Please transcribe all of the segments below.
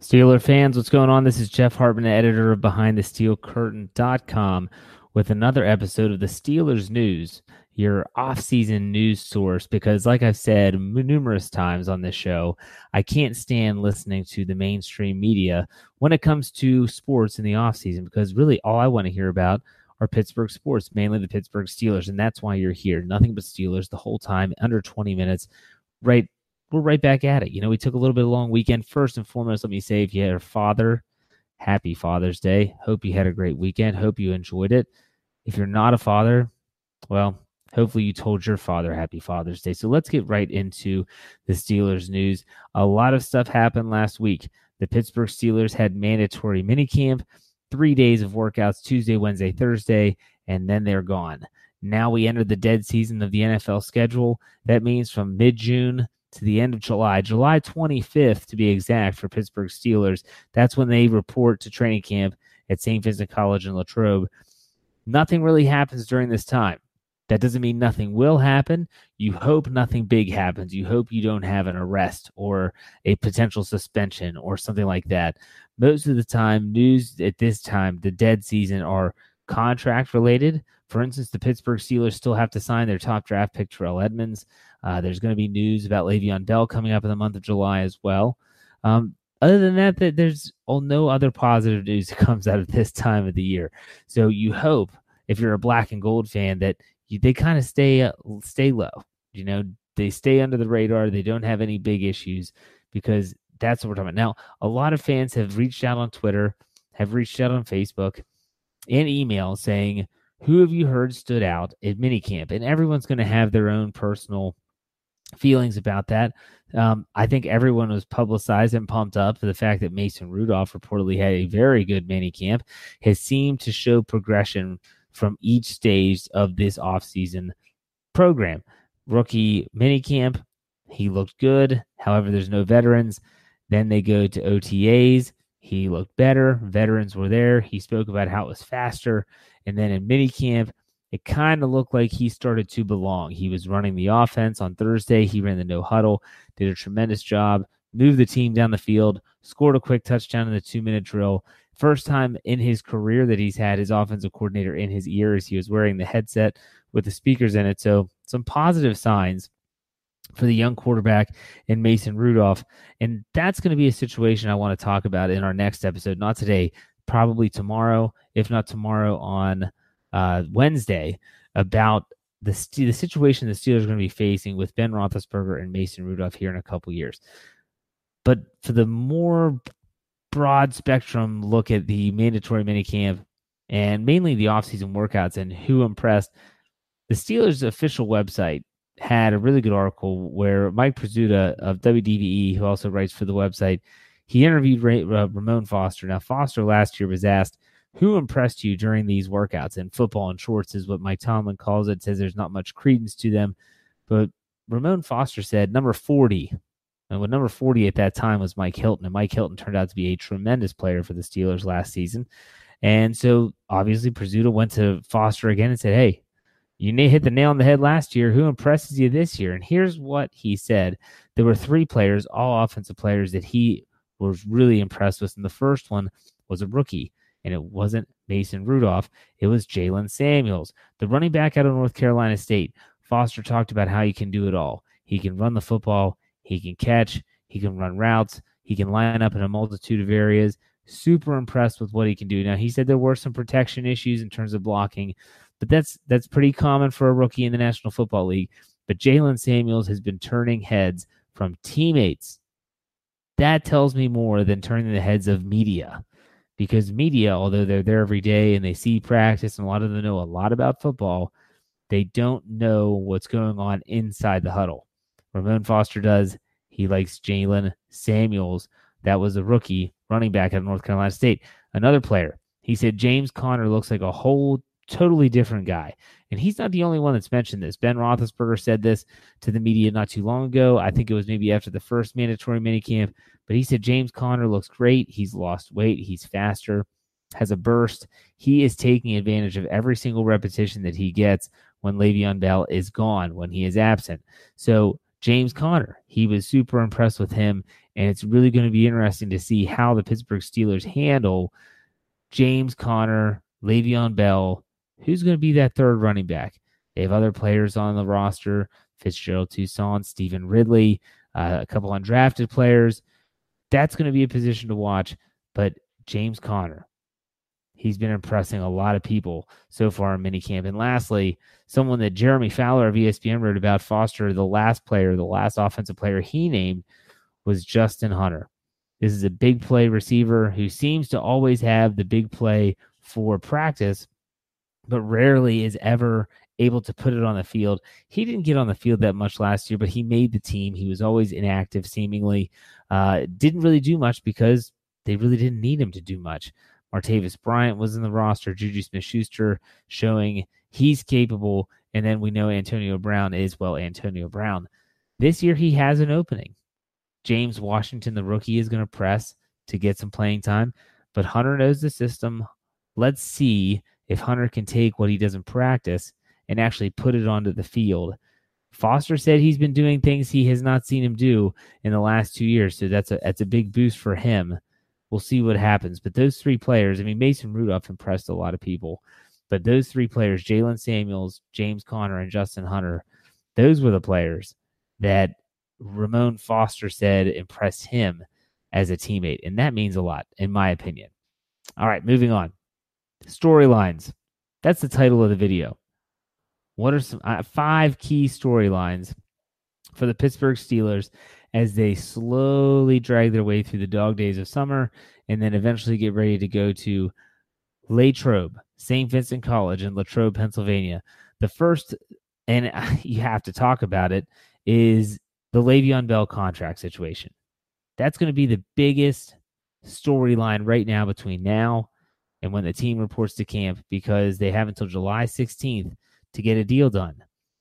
Steeler fans, what's going on? This is Jeff Hartman, editor of BehindTheSteelCurtain.com, with another episode of the Steelers News, your off-season news source, because like I've said numerous times on this show, I can't stand listening to the mainstream media when it comes to sports in the off-season, because really all I want to hear about are Pittsburgh sports, mainly the Pittsburgh Steelers, and that's why you're here. Nothing but Steelers the whole time, under 20 minutes, right? We're right back at it. You know, we took a little bit of a long weekend. First and foremost, let me say, if you had a father, happy Father's Day. Hope you had a great weekend. Hope you enjoyed it. If you're not a father, well, hopefully you told your father happy Father's Day. So let's get right into the Steelers news. A lot of stuff happened last week. The Pittsburgh Steelers had mandatory minicamp, 3 days of workouts, Tuesday, Wednesday, Thursday, and then they're gone. Now we enter the dead season of the NFL schedule. That means from mid-June to the end of July, July 25th to be exact for Pittsburgh Steelers. That's when they report to training camp at St. Vincent College in Latrobe. Nothing really happens during this time. That doesn't mean nothing will happen. You hope nothing big happens. You hope you don't have an arrest or a potential suspension or something like that. Most of the time, news at this time, the dead season, are contract related. For instance, the Pittsburgh Steelers still have to sign their top draft pick, Terrell Edmonds. There's going to be news about Le'Veon Bell coming up in the month of July as well. Other than that, there's no other positive news that comes out of this time of the year. So you hope, if you're a black and gold fan, that they kind of stay low. You know, they stay under the radar. They don't have any big issues, because that's what we're talking about. Now, a lot of fans have reached out on Twitter, have reached out on Facebook, and email saying, who have you heard stood out at minicamp? And everyone's going to have their own personal feelings about that. I think everyone was publicized and pumped up for the fact that Mason Rudolph reportedly had a very good minicamp, has seemed to show progression from each stage of this offseason program. Rookie minicamp, he looked good. However, there's no veterans. Then they go to OTAs. He looked better. Veterans were there. He spoke about how it was faster. And then in minicamp, it kind of looked like he started to belong. He was running the offense on Thursday. He ran the no huddle, did a tremendous job, moved the team down the field, scored a quick touchdown in the 2-minute drill. First time in his career that he's had his offensive coordinator in his ears. He was wearing the headset with the speakers in it. So some positive signs for the young quarterback in Mason Rudolph. And that's going to be a situation I want to talk about in our next episode. Not today, probably tomorrow, if not tomorrow on Wednesday, about the situation the Steelers are going to be facing with Ben Roethlisberger and Mason Rudolph here in a couple years. But for the more broad spectrum look at the mandatory minicamp and mainly the offseason workouts and who impressed, the Steelers' official website had a really good article where Mike Prisuta of WDVE, who also writes for the website, he interviewed Ramon Foster. Now, Foster last year was asked, who impressed you during these workouts? And football in shorts is what Mike Tomlin calls it, says there's not much credence to them. But Ramon Foster said number 40. And with number 40 at that time was Mike Hilton. And Mike Hilton turned out to be a tremendous player for the Steelers last season. And so, obviously, Prisuta went to Foster again and said, hey, you hit the nail on the head last year. Who impresses you this year? And here's what he said. There were three players, all offensive players, that he was really impressed with. And the first one was a rookie. And it wasn't Mason Rudolph. It was Jalen Samuels, the running back out of North Carolina State. Foster talked about how he can do it all. He can run the football. He can catch. He can run routes. He can line up in a multitude of areas. Super impressed with what he can do. Now, he said there were some protection issues in terms of blocking, but that's pretty common for a rookie in the National Football League. But Jalen Samuels has been turning heads from teammates. That tells me more than turning the heads of media. Because media, although they're there every day and they see practice and a lot of them know a lot about football, they don't know what's going on inside the huddle. Ramon Foster does. He likes Jalen Samuels. That was a rookie running back out of North Carolina State. Another player, he said James Conner looks like a whole totally different guy. And he's not the only one that's mentioned this. Ben Roethlisberger said this to the media not too long ago. I think it was maybe after the first mandatory minicamp, but he said James Conner looks great. He's lost weight. He's faster, has a burst. He is taking advantage of every single repetition that he gets when Le'Veon Bell is gone, when he is absent. So James Conner, he was super impressed with him. And it's really going to be interesting to see how the Pittsburgh Steelers handle James Conner, Le'Veon Bell. Who's going to be that third running back? They have other players on the roster, Fitzgerald Toussaint, Steven Ridley, a couple undrafted players. That's going to be a position to watch. But James Conner, he's been impressing a lot of people so far in minicamp. And lastly, someone that Jeremy Fowler of ESPN wrote about, Foster, the last offensive player he named was Justin Hunter. This is a big play receiver who seems to always have the big play for practice, but rarely is ever able to put it on the field. He didn't get on the field that much last year, but he made the team. He was always inactive, seemingly. Didn't really do much because they really didn't need him to do much. Martavis Bryant was in the roster. Juju Smith-Schuster showing he's capable. And then we know Antonio Brown is, well, Antonio Brown. This year he has an opening. James Washington, the rookie, is going to press to get some playing time. But Hunter knows the system. Let's see if Hunter can take what he doesn't practice and actually put it onto the field. Foster said he's been doing things he has not seen him do in the last 2 years, so that's a big boost for him. We'll see what happens. But those three players, I mean, Mason Rudolph impressed a lot of people, but those three players, Jalen Samuels, James Conner, and Justin Hunter, those were the players that Ramon Foster said impressed him as a teammate, and that means a lot, in my opinion. All right, moving on. Storylines. That's the title of the video. What are some five key storylines for the Pittsburgh Steelers as they slowly drag their way through the dog days of summer and then eventually get ready to go to Latrobe, St. Vincent College in Latrobe, Pennsylvania? The first, and you have to talk about it, is the Le'Veon Bell contract situation. That's going to be the biggest storyline right now between now and when the team reports to camp, because they have until July 16th to get a deal done.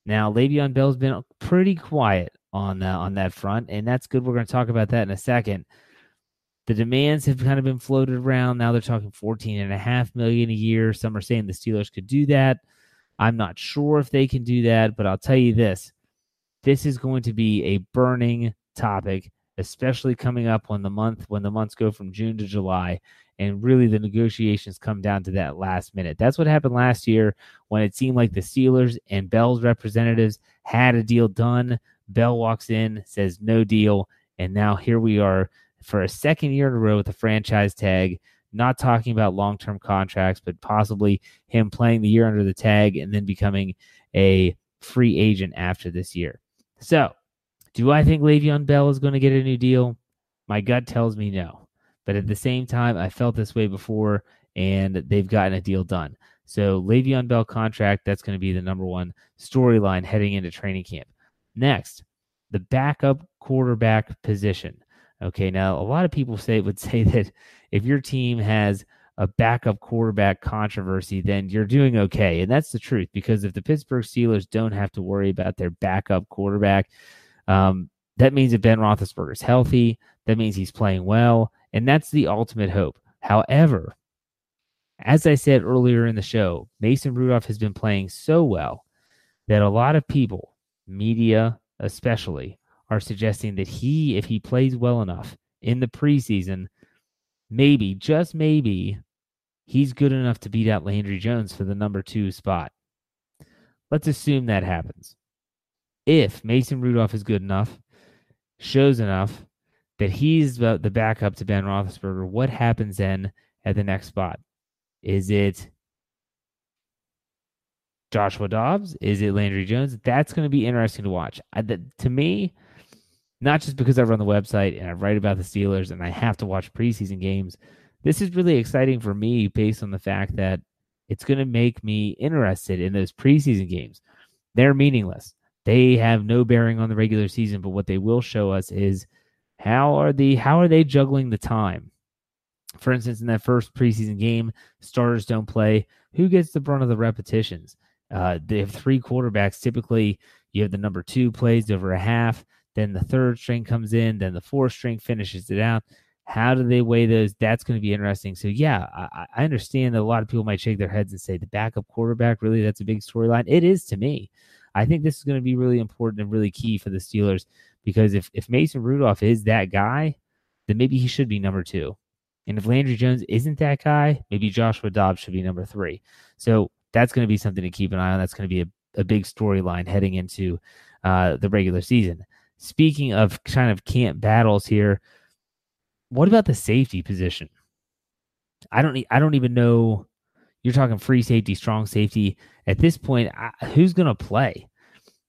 Now, Le'Veon Bell's been pretty quiet on that front, and that's good. We're going to talk about that in a second. The demands have kind of been floated around. Now they're talking $14.5 million a year. Some are saying the Steelers could do that. I'm not sure if they can do that, but I'll tell you this. This is going to be a burning topic, especially coming up when the months go from June to July. And really, the negotiations come down to that last minute. That's what happened last year when it seemed like the Steelers and Bell's representatives had a deal done. Bell walks in, says no deal. And now here we are for a second year in a row with a franchise tag, not talking about long-term contracts, but possibly him playing the year under the tag and then becoming a free agent after this year. So do I think Le'Veon Bell is going to get a new deal? My gut tells me no. But at the same time, I felt this way before, and they've gotten a deal done. So Le'Veon Bell contract, that's going to be the number one storyline heading into training camp. Next, the backup quarterback position. Okay, now a lot of people would say that if your team has a backup quarterback controversy, then you're doing okay. And that's the truth, because if the Pittsburgh Steelers don't have to worry about their backup quarterback, that means that Ben Roethlisberger is healthy. That means he's playing well. And that's the ultimate hope. However, as I said earlier in the show, Mason Rudolph has been playing so well that a lot of people, media especially, are suggesting that if he plays well enough in the preseason, maybe, just maybe, he's good enough to beat out Landry Jones for the number 2 spot. Let's assume that happens. If Mason Rudolph is good enough, shows enough that he's the backup to Ben Roethlisberger, what happens then at the next spot? Is it Joshua Dobbs? Is it Landry Jones? That's going to be interesting to watch. To me, not just because I run the website and I write about the Steelers and I have to watch preseason games, this is really exciting for me based on the fact that it's going to make me interested in those preseason games. They're meaningless. They have no bearing on the regular season, but what they will show us is how are they juggling the time? For instance, in that first preseason game, starters don't play. Who gets the brunt of the repetitions? They have 3 quarterbacks. Typically, you have the number 2 plays over a half, then the 3rd string comes in, then the 4th string finishes it out. How do they weigh those? That's going to be interesting. So, yeah, I understand that a lot of people might shake their heads and say the backup quarterback, really, that's a big storyline. It is to me. I think this is going to be really important and really key for the Steelers, because if Mason Rudolph is that guy, then maybe he should be number 2. And if Landry Jones isn't that guy, maybe Joshua Dobbs should be number 3. So that's going to be something to keep an eye on. That's going to be a big storyline heading into the regular season. Speaking of kind of camp battles here, what about the safety position? I don't even know. You're talking free safety, strong safety. At this point, who's going to play?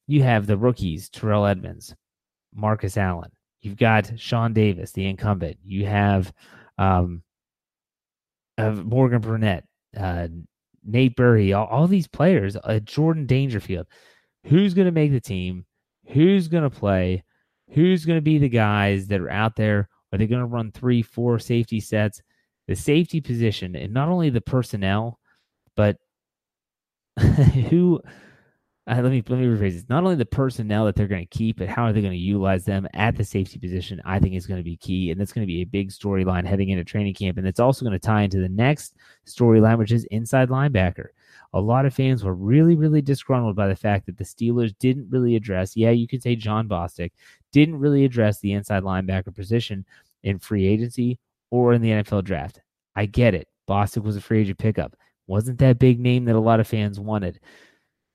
You have the rookies, Terrell Edmonds, Marcus Allen. You've got Sean Davis, the incumbent. You have Morgan Burnett, Nate Burry, all these players, Jordan Dangerfield. Who's going to make the team? Who's going to play? Who's going to be the guys that are out there? Are they going to run 3-4 safety sets? The safety position, and not only the personnel, but let me rephrase this. Not only the personnel that they're going to keep, but how are they going to utilize them at the safety position, I think is going to be key. And that's going to be a big storyline heading into training camp. And it's also going to tie into the next storyline, which is inside linebacker. A lot of fans were really, really disgruntled by the fact that the Steelers didn't really address, you could say John Bostic, didn't really address the inside linebacker position in free agency or in the NFL draft. I get it. Bostic was a free agent pickup. Wasn't that big name that a lot of fans wanted.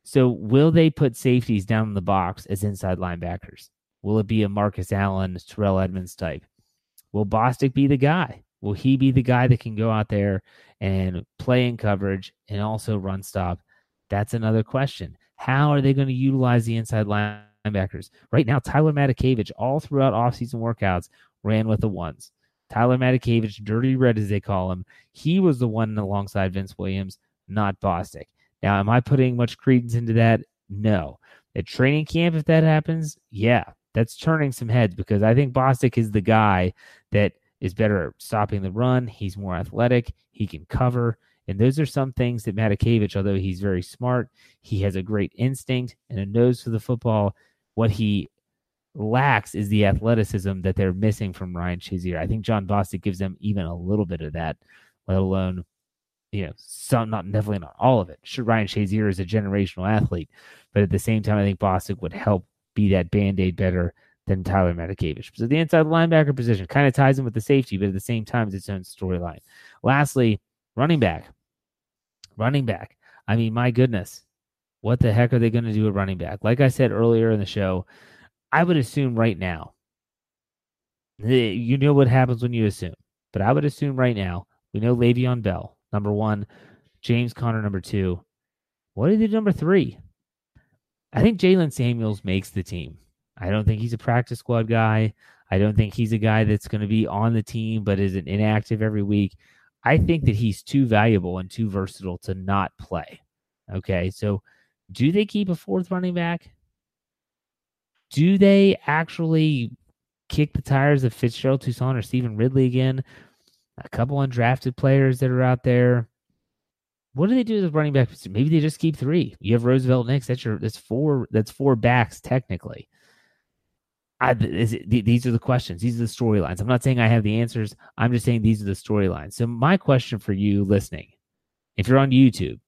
So will they put safeties down in the box as inside linebackers? Will it be a Marcus Allen, Terrell Edmonds type? Will Bostic be the guy? Will he be the guy that can go out there and play in coverage and also run stop? That's another question. How are they going to utilize the inside linebackers? Right now, Tyler Matakevich, all throughout offseason workouts, ran with the ones. Tyler Matakevich, Dirty Red as they call him, he was the one alongside Vince Williams, not Bostic. Now, am I putting much credence into that? No. At training camp, if that happens, yeah, that's turning some heads, because I think Bostic is the guy that is better at stopping the run. He's more athletic. He can cover. And those are some things that Matakevich, although he's very smart, he has a great instinct and a nose for the football. What he lacks is the athleticism that they're missing from Ryan Shazier. I think John Bostic gives them even a little bit of that, let alone definitely not all of it. Sure, Ryan Shazier is a generational athlete, but at the same time, I think Bostic would help be that Band-Aid better than Tyler Matakevich. So the inside linebacker position kind of ties in with the safety, but at the same time, it's its own storyline. Lastly, running back. Running back. I mean, my goodness, what the heck are they going to do at running back? Like I said earlier in the show, I would assume right now, you know what happens when you assume, but I would assume right now, we know Le'Veon Bell, number 1, James Conner, number 2. What did they do, number 3? I think Jalen Samuels makes the team. I don't think he's a practice squad guy. I don't think he's a guy that's going to be on the team but isn't inactive every week. I think that he's too valuable and too versatile to not play. Okay, so do they keep a fourth running back? Do they actually kick the tires of Fitzgerald Toussaint or Steven Ridley again? A couple undrafted players that are out there. What do they do with running back? Maybe they just keep three. You have Roosevelt Nix. That's four backs technically. These are the questions. These are the storylines. I'm not saying I have the answers. I'm just saying these are the storylines. So my question for you listening, if you're on YouTube,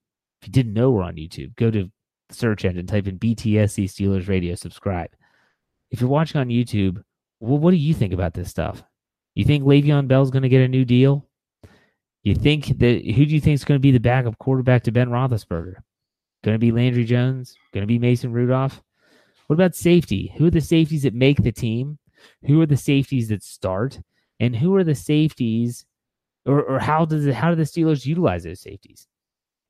if you didn't know we're on YouTube, go to the search engine, type in BTSC Steelers Radio, subscribe. If you're watching on YouTube, well, what do you think about this stuff? You think Le'Veon Bell's going to get a new deal? You think that who do you think is going to be the backup quarterback to Ben Roethlisberger? Going to be Landry Jones? Going to be Mason Rudolph? What about safety? Who are the safeties that make the team? Who are the safeties that start? And who are the safeties, or how do the Steelers utilize those safeties?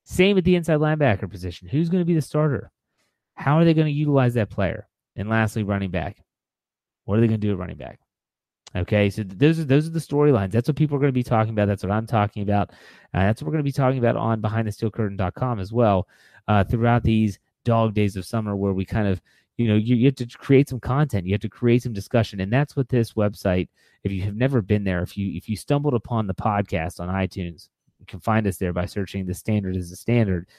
Same at the inside linebacker position. Who's going to be the starter? How are they going to utilize that player? And lastly, running back. What are they going to do at running back? Okay, so those are the storylines. That's what people are going to be talking about. That's what I'm talking about. That's what we're going to be talking about on BehindTheSteelCurtain.com as well throughout these dog days of summer where we kind of, you have to create some content. You have to create some discussion. And that's what this website, if you have never been there, if you stumbled upon the podcast on iTunes, you can find us there by searching The Standard Is The Standard.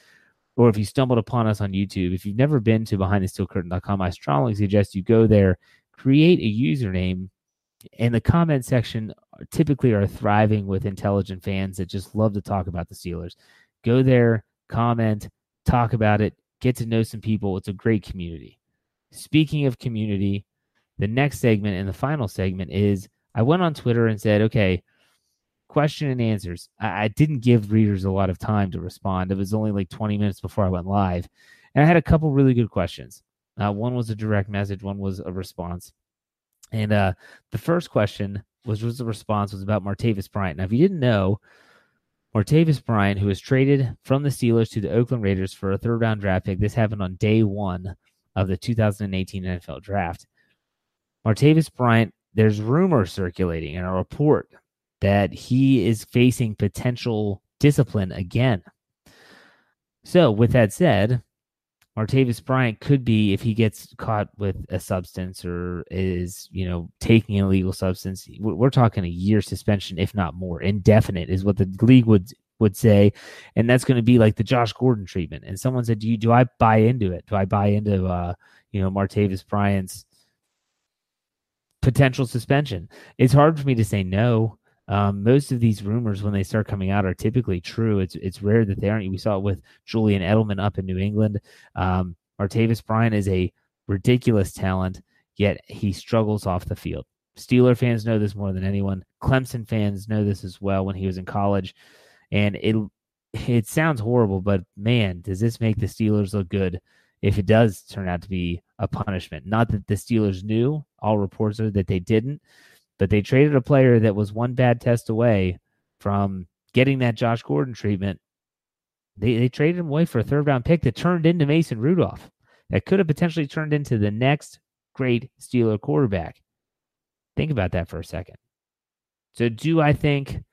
Or if you stumbled upon us on YouTube, if you've never been to BehindTheSteelCurtain.com, I strongly suggest you go there, create a username. And the comment section typically are thriving with intelligent fans that just love to talk about the Steelers. Go there, comment, talk about it, get to know some people. It's a great community. Speaking of community, the next segment and the final segment is I went on Twitter and said, okay, question and answers. I didn't give readers a lot of time to respond. It was only like 20 minutes before I went live. And I had a couple really good questions. One was a direct message. One was a response. And the first question was about Martavis Bryant. Now, if you didn't know, Martavis Bryant, who was traded from the Steelers to the Oakland Raiders for a third-round draft pick, this happened on day one of the 2018 NFL Draft. Martavis Bryant, there's rumors circulating in a report that he is facing potential discipline again. So, with that said, Martavis Bryant could be, if he gets caught with a substance or is, taking an illegal substance, we're talking a year suspension, if not more. Indefinite is what the league would say. And that's going to be like the Josh Gordon treatment. And someone said, do I buy into it? Do I buy into, Martavis Bryant's potential suspension? It's hard for me to say no. Most of these rumors, when they start coming out, are typically true. It's rare that they aren't. We saw it with Julian Edelman up in New England. Martavis Bryant is a ridiculous talent, yet he struggles off the field. Steeler fans know this more than anyone. Clemson fans know this as well when he was in college. And it sounds horrible, but man, does this make the Steelers look good if it does turn out to be a punishment. Not that the Steelers knew. All reports are that they didn't. But they traded a player that was one bad test away from getting that Josh Gordon treatment. They traded him away for a third-round pick that turned into Mason Rudolph. That could have potentially turned into the next great Steeler quarterback. Think about that for a second. So do I think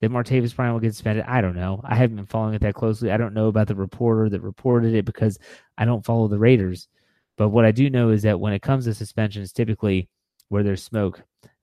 that Martavis Bryant will get suspended? I don't know. I haven't been following it that closely. I don't know about the reporter that reported it because I don't follow the Raiders. But what I do know is that when it comes to suspensions, typically where there's smoke,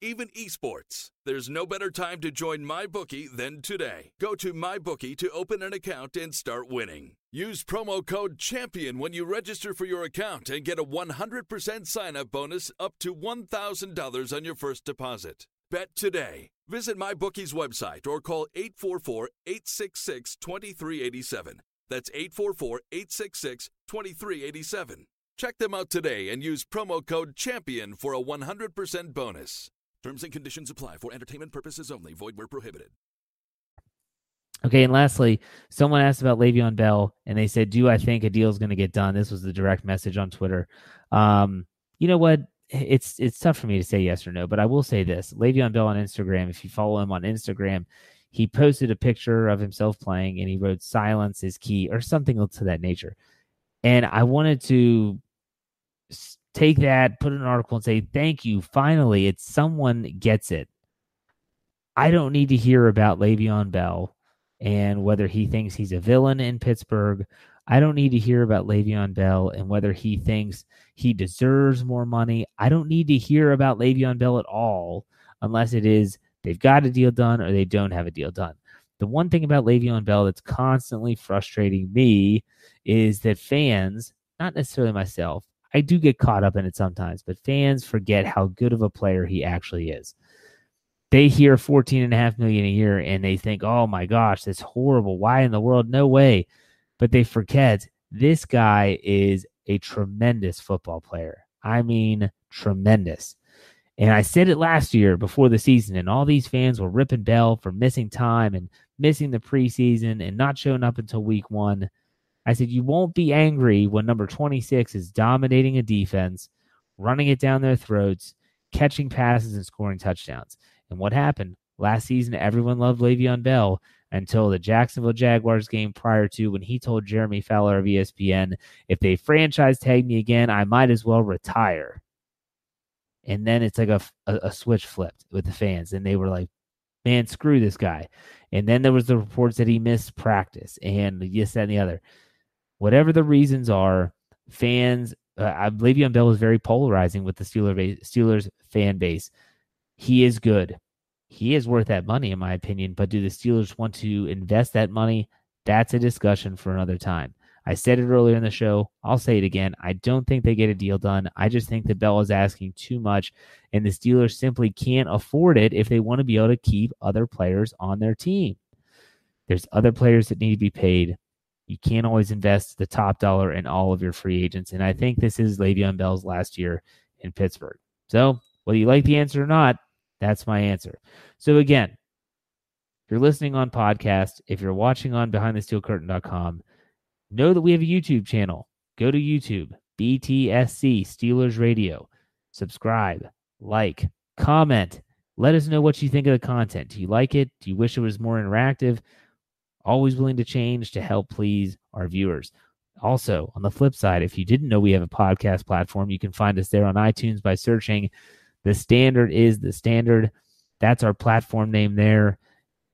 Even esports. There's no better time to join MyBookie than today. Go to MyBookie to open an account and start winning. Use promo code CHAMPION when you register for your account and get a 100% sign-up bonus up to $1,000 on your first deposit. Bet today. Visit MyBookie's website or call 844-866-2387. That's 844-866-2387. Check them out today and use promo code CHAMPION for a 100% bonus. Terms and conditions apply. For entertainment purposes only. Void where prohibited. Okay, and lastly, someone asked about Le'Veon Bell, and they said, do I think a deal is going to get done? This was the direct message on Twitter. You know what? It's tough for me to say yes or no, but I will say this. Le'Veon Bell on Instagram, if you follow him on Instagram, he posted a picture of himself playing, and he wrote, "Silence is key," or something to that nature. And I wanted to take that, put an article, and say, thank you. Finally, it's someone gets it. I don't need to hear about Le'Veon Bell and whether he thinks he's a villain in Pittsburgh. I don't need to hear about Le'Veon Bell and whether he thinks he deserves more money. I don't need to hear about Le'Veon Bell at all unless it is they've got a deal done or they don't have a deal done. The one thing about Le'Veon Bell that's constantly frustrating me is that fans, not necessarily myself, I do get caught up in it sometimes, but fans forget how good of a player he actually is. They hear $14.5 million a year and they think, oh my gosh, that's horrible. Why in the world? No way. But they forget this guy is a tremendous football player. I mean, tremendous. And I said it last year before the season, and all these fans were ripping Bell for missing time and missing the preseason and not showing up until week one. I said, you won't be angry when number 26 is dominating a defense, running it down their throats, catching passes and scoring touchdowns. And what happened last season, everyone loved Le'Veon Bell until the Jacksonville Jaguars game prior to, when he told Jeremy Fowler of ESPN, if they franchise tag me again, I might as well retire. And then it's like a switch flipped with the fans. And they were like, man, screw this guy. And then there was the reports that he missed practice and this, that, and the other. Whatever the reasons are, fans, I believe Le'Veon Bell was very polarizing with the Steelers fan base. He is good. He is worth that money, in my opinion, but do the Steelers want to invest that money? That's a discussion for another time. I said it earlier in the show. I'll say it again. I don't think they get a deal done. I just think that Bell is asking too much, and the Steelers simply can't afford it if they want to be able to keep other players on their team. There's other players that need to be paid. You can't always invest the top dollar in all of your free agents, and I think this is Le'Veon Bell's last year in Pittsburgh. So whether you like the answer or not, that's my answer. So again, if you're listening on podcast, if you're watching on BehindTheSteelCurtain.com, know that we have a YouTube channel. Go to YouTube, BTSC Steelers Radio. Subscribe, like, comment. Let us know what you think of the content. Do you like it? Do you wish it was more interactive? Always willing to change to help please our viewers. Also, on the flip side, if you didn't know we have a podcast platform, you can find us there on iTunes by searching The Standard Is The Standard. That's our platform name there.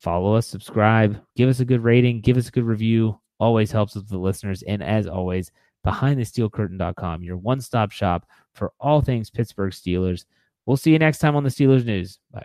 Follow us, subscribe, give us a good rating, give us a good review. Always helps with the listeners. And as always, BehindTheSteelCurtain.com, your one-stop shop for all things Pittsburgh Steelers. We'll see you next time on the Steelers News. Bye.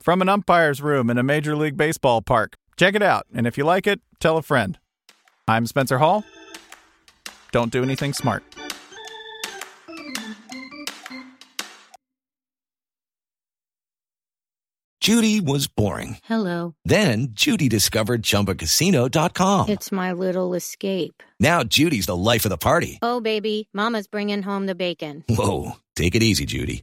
from an umpire's room in a Major League Baseball park. Check it out, and if you like it, tell a friend. I'm Spencer Hall. Don't do anything smart. Judy was boring. Hello. Then Judy discovered Chumbacasino.com. It's my little escape. Now Judy's the life of the party. Oh, baby, mama's bringing home the bacon. Whoa, take it easy, Judy.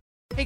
Hey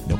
No